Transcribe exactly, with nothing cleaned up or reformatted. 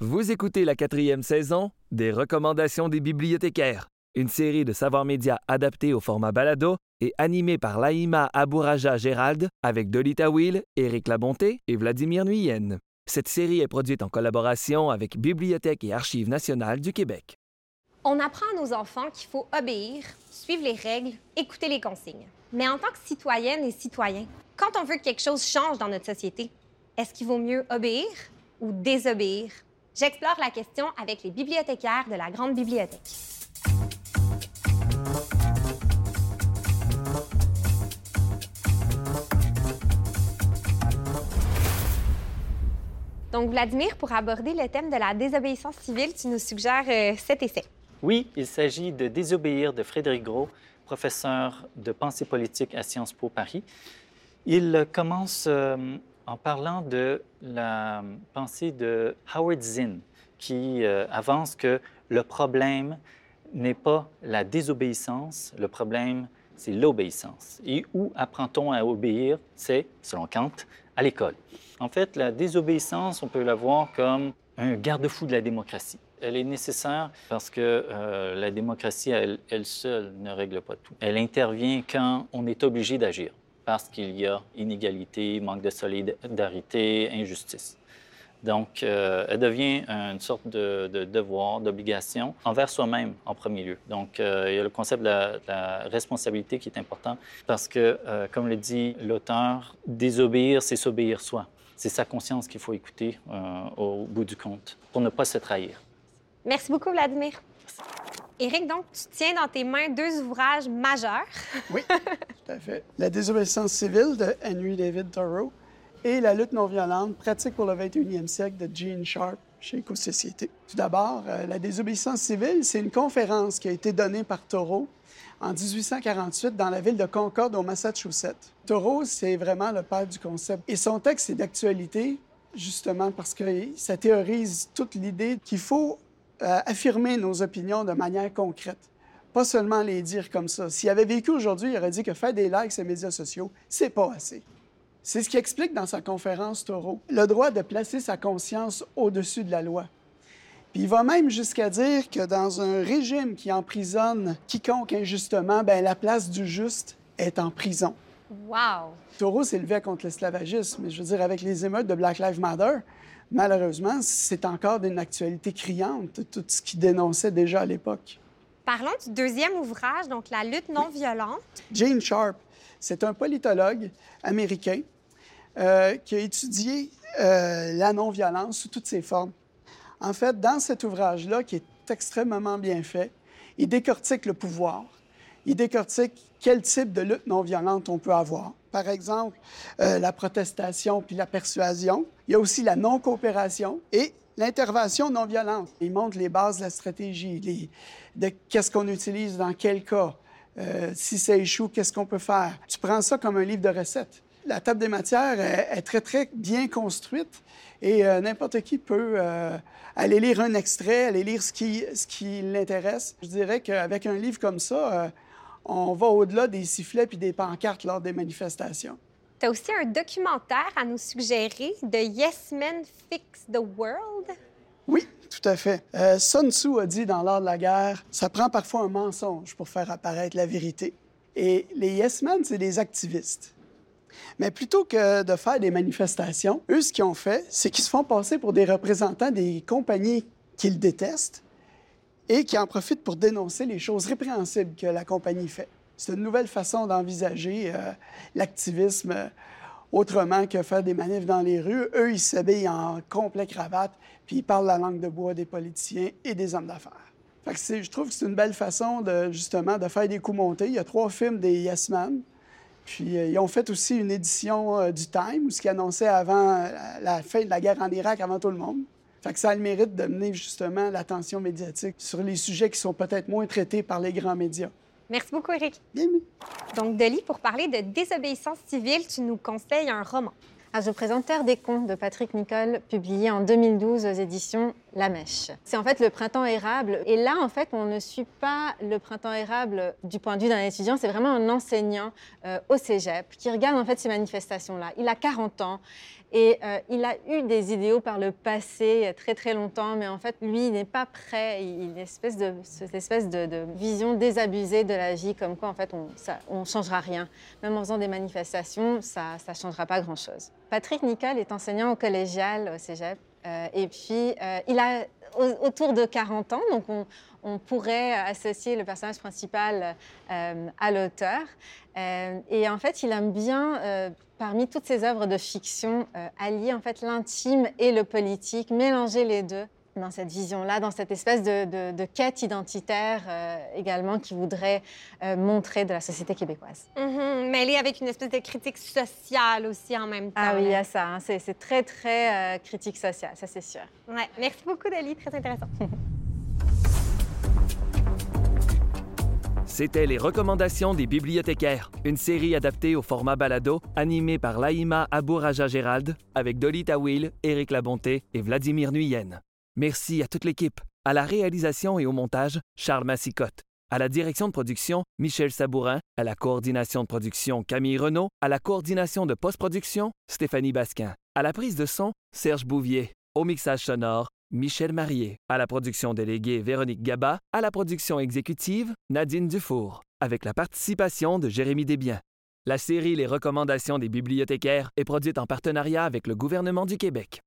Vous écoutez la quatrième saison des Recommandations des bibliothécaires, une série de Savoir Média adaptée au format balado et animée par Laïma Abouraja-Gérald avec Delita Will, Éric Labonté et Vladimir Nuyen. Cette série est produite en collaboration avec Bibliothèque et Archives nationales du Québec. On apprend à nos enfants qu'il faut obéir, suivre les règles, écouter les consignes. Mais en tant que citoyenne et citoyen, quand on veut que quelque chose change dans notre société, est-ce qu'il vaut mieux obéir ou désobéir? J'explore la question avec les bibliothécaires de la Grande Bibliothèque. Donc, Vladimir, pour aborder le thème de la désobéissance civile, tu nous suggères euh, cet essai. Oui, il s'agit de Désobéir de Frédéric Gros, professeur de pensée politique à Sciences Po Paris. Il commence euh, en parlant de la pensée de Howard Zinn, qui euh, avance que le problème n'est pas la désobéissance, le problème, c'est l'obéissance. Et où apprend-on à obéir? C'est, selon Kant, à l'école. En fait, la désobéissance, on peut la voir comme un garde-fou de la démocratie. Elle est nécessaire parce que euh, la démocratie, elle, elle seule, ne règle pas tout. Elle intervient quand on est obligé d'agir, parce qu'il y a inégalité, manque de solidarité, injustice. Donc, euh, elle devient une sorte de, de devoir, d'obligation envers soi-même en premier lieu. Donc, euh, il y a le concept de la, de la responsabilité qui est important parce que, euh, comme le dit l'auteur, désobéir, c'est s'obéir soi. C'est sa conscience qu'il faut écouter euh, au bout du compte pour ne pas se trahir. Merci beaucoup, Vladimir. Éric, donc, tu tiens dans tes mains deux ouvrages majeurs. Oui, tout à fait. La désobéissance civile de Henry David Thoreau et La lutte non-violente, pratique pour le vingt et unième siècle de Gene Sharp chez Écosociété. Tout d'abord, euh, la désobéissance civile, c'est une conférence qui a été donnée par Thoreau en dix-huit cent quarante-huit dans la ville de Concorde, au Massachusetts. Thoreau, c'est vraiment le père du concept. Et son texte est d'actualité, justement, parce que ça théorise toute l'idée qu'il faut Euh, affirmer nos opinions de manière concrète, pas seulement les dire comme ça. S'il avait vécu aujourd'hui, il aurait dit que faire des likes sur les médias sociaux, c'est pas assez. C'est ce qu'il explique dans sa conférence Thoreau, le droit de placer sa conscience au-dessus de la loi. Puis il va même jusqu'à dire que dans un régime qui emprisonne quiconque injustement, bien, la place du juste est en prison. Wow! Thoreau s'élevait contre l'esclavagisme, mais je veux dire, avec les émeutes de Black Lives Matter, malheureusement, c'est encore d'une actualité criante, tout ce qu'il dénonçait déjà à l'époque. Parlons du deuxième ouvrage, donc La lutte non-violente. Oui. Gene Sharp, c'est un politologue américain euh, qui a étudié euh, la non-violence sous toutes ses formes. En fait, dans cet ouvrage-là, qui est extrêmement bien fait, il décortique le pouvoir. Il décortique quel type de lutte non-violente on peut avoir. Par exemple, euh, la protestation puis la persuasion. Il y a aussi la non-coopération et l'intervention non-violente. Il montre les bases de la stratégie, les... de qu'est-ce qu'on utilise, dans quel cas. Euh, si ça échoue, qu'est-ce qu'on peut faire? Tu prends ça comme un livre de recettes. La table des matières est, est très, très bien construite et euh, n'importe qui peut euh, aller lire un extrait, aller lire ce qui, ce qui l'intéresse. Je dirais qu'avec un livre comme ça, euh, on va au-delà des sifflets puis des pancartes lors des manifestations. Tu as aussi un documentaire à nous suggérer de Yes Men Fix the World. Oui, tout à fait. Euh, Sun Tzu a dit dans L'art de la guerre, ça prend parfois un mensonge pour faire apparaître la vérité. Et les Yes Men, c'est des activistes. Mais plutôt que de faire des manifestations, eux, ce qu'ils ont fait, c'est qu'ils se font passer pour des représentants des compagnies qu'ils détestent et qui en profitent pour dénoncer les choses répréhensibles que la compagnie fait. C'est une nouvelle façon d'envisager euh, l'activisme euh, autrement que faire des manifs dans les rues. Eux, ils s'habillent en complet cravate, puis ils parlent la langue de bois des politiciens et des hommes d'affaires. Fait que c'est, je trouve que c'est une belle façon, de, justement, de faire des coups montés. Il y a trois films des Yes Men. Puis euh, ils ont fait aussi une édition euh, du Time, ce qu'ils annonçaient avant euh, la fin de la guerre en Irak, avant tout le monde. Fait que ça a le mérite de mener justement l'attention médiatique sur les sujets qui sont peut-être moins traités par les grands médias. Merci beaucoup, Éric. Bienvenue. Donc, Delis, pour parler de désobéissance civile, tu nous conseilles un roman. Alors, je vous présente Terre des contes de Patrick Nicole, publié en deux mille douze aux éditions La mèche. C'est en fait le printemps érable. Et là, en fait, on ne suit pas le printemps érable du point de vue d'un étudiant. C'est vraiment un enseignant euh, au cégep qui regarde en fait ces manifestations-là. Il a quarante ans Et euh, il a eu des idéaux par le passé, très très longtemps, mais en fait, lui, il n'est pas prêt. Il a espèce de, cette espèce de, de vision désabusée de la vie, comme quoi, en fait, on ne changera rien. Même en faisant des manifestations, ça ne changera pas grand-chose. Patrick Nicole est enseignant au collégial, au cégep, euh, et puis euh, il a au, autour de quarante ans, donc on, on pourrait associer le personnage principal euh, à l'auteur. Euh, et en fait, il aime bien... Euh, Parmi toutes ces œuvres de fiction, euh, allier en fait l'intime et le politique, mélanger les deux dans cette vision-là, dans cette espèce de, de, de quête identitaire euh, également qui voudrait euh, montrer de la société québécoise. Mm-hmm. Mêlée avec une espèce de critique sociale aussi en même temps. Ah oui, il y a ça. Hein. C'est, c'est très, très euh, critique sociale, ça c'est sûr. Ouais. Merci beaucoup, Dali. Très intéressant. C'était Les recommandations des bibliothécaires, une série adaptée au format balado, animée par Laïma Abouraja-Gérald, avec Delita Will, Éric Labonté et Vladimir Nuyen. Merci à toute l'équipe, à la réalisation et au montage, Charles Massicotte, à la direction de production, Michel Sabourin, à la coordination de production, Camille Renault, à la coordination de post-production, Stéphanie Basquin, à la prise de son, Serge Bouvier, au mixage sonore, Michel Marier, à la production déléguée Véronique Gabat, à la production exécutive Nadine Dufour, avec la participation de Jérémy Desbiens. La série Les recommandations des bibliothécaires est produite en partenariat avec le gouvernement du Québec.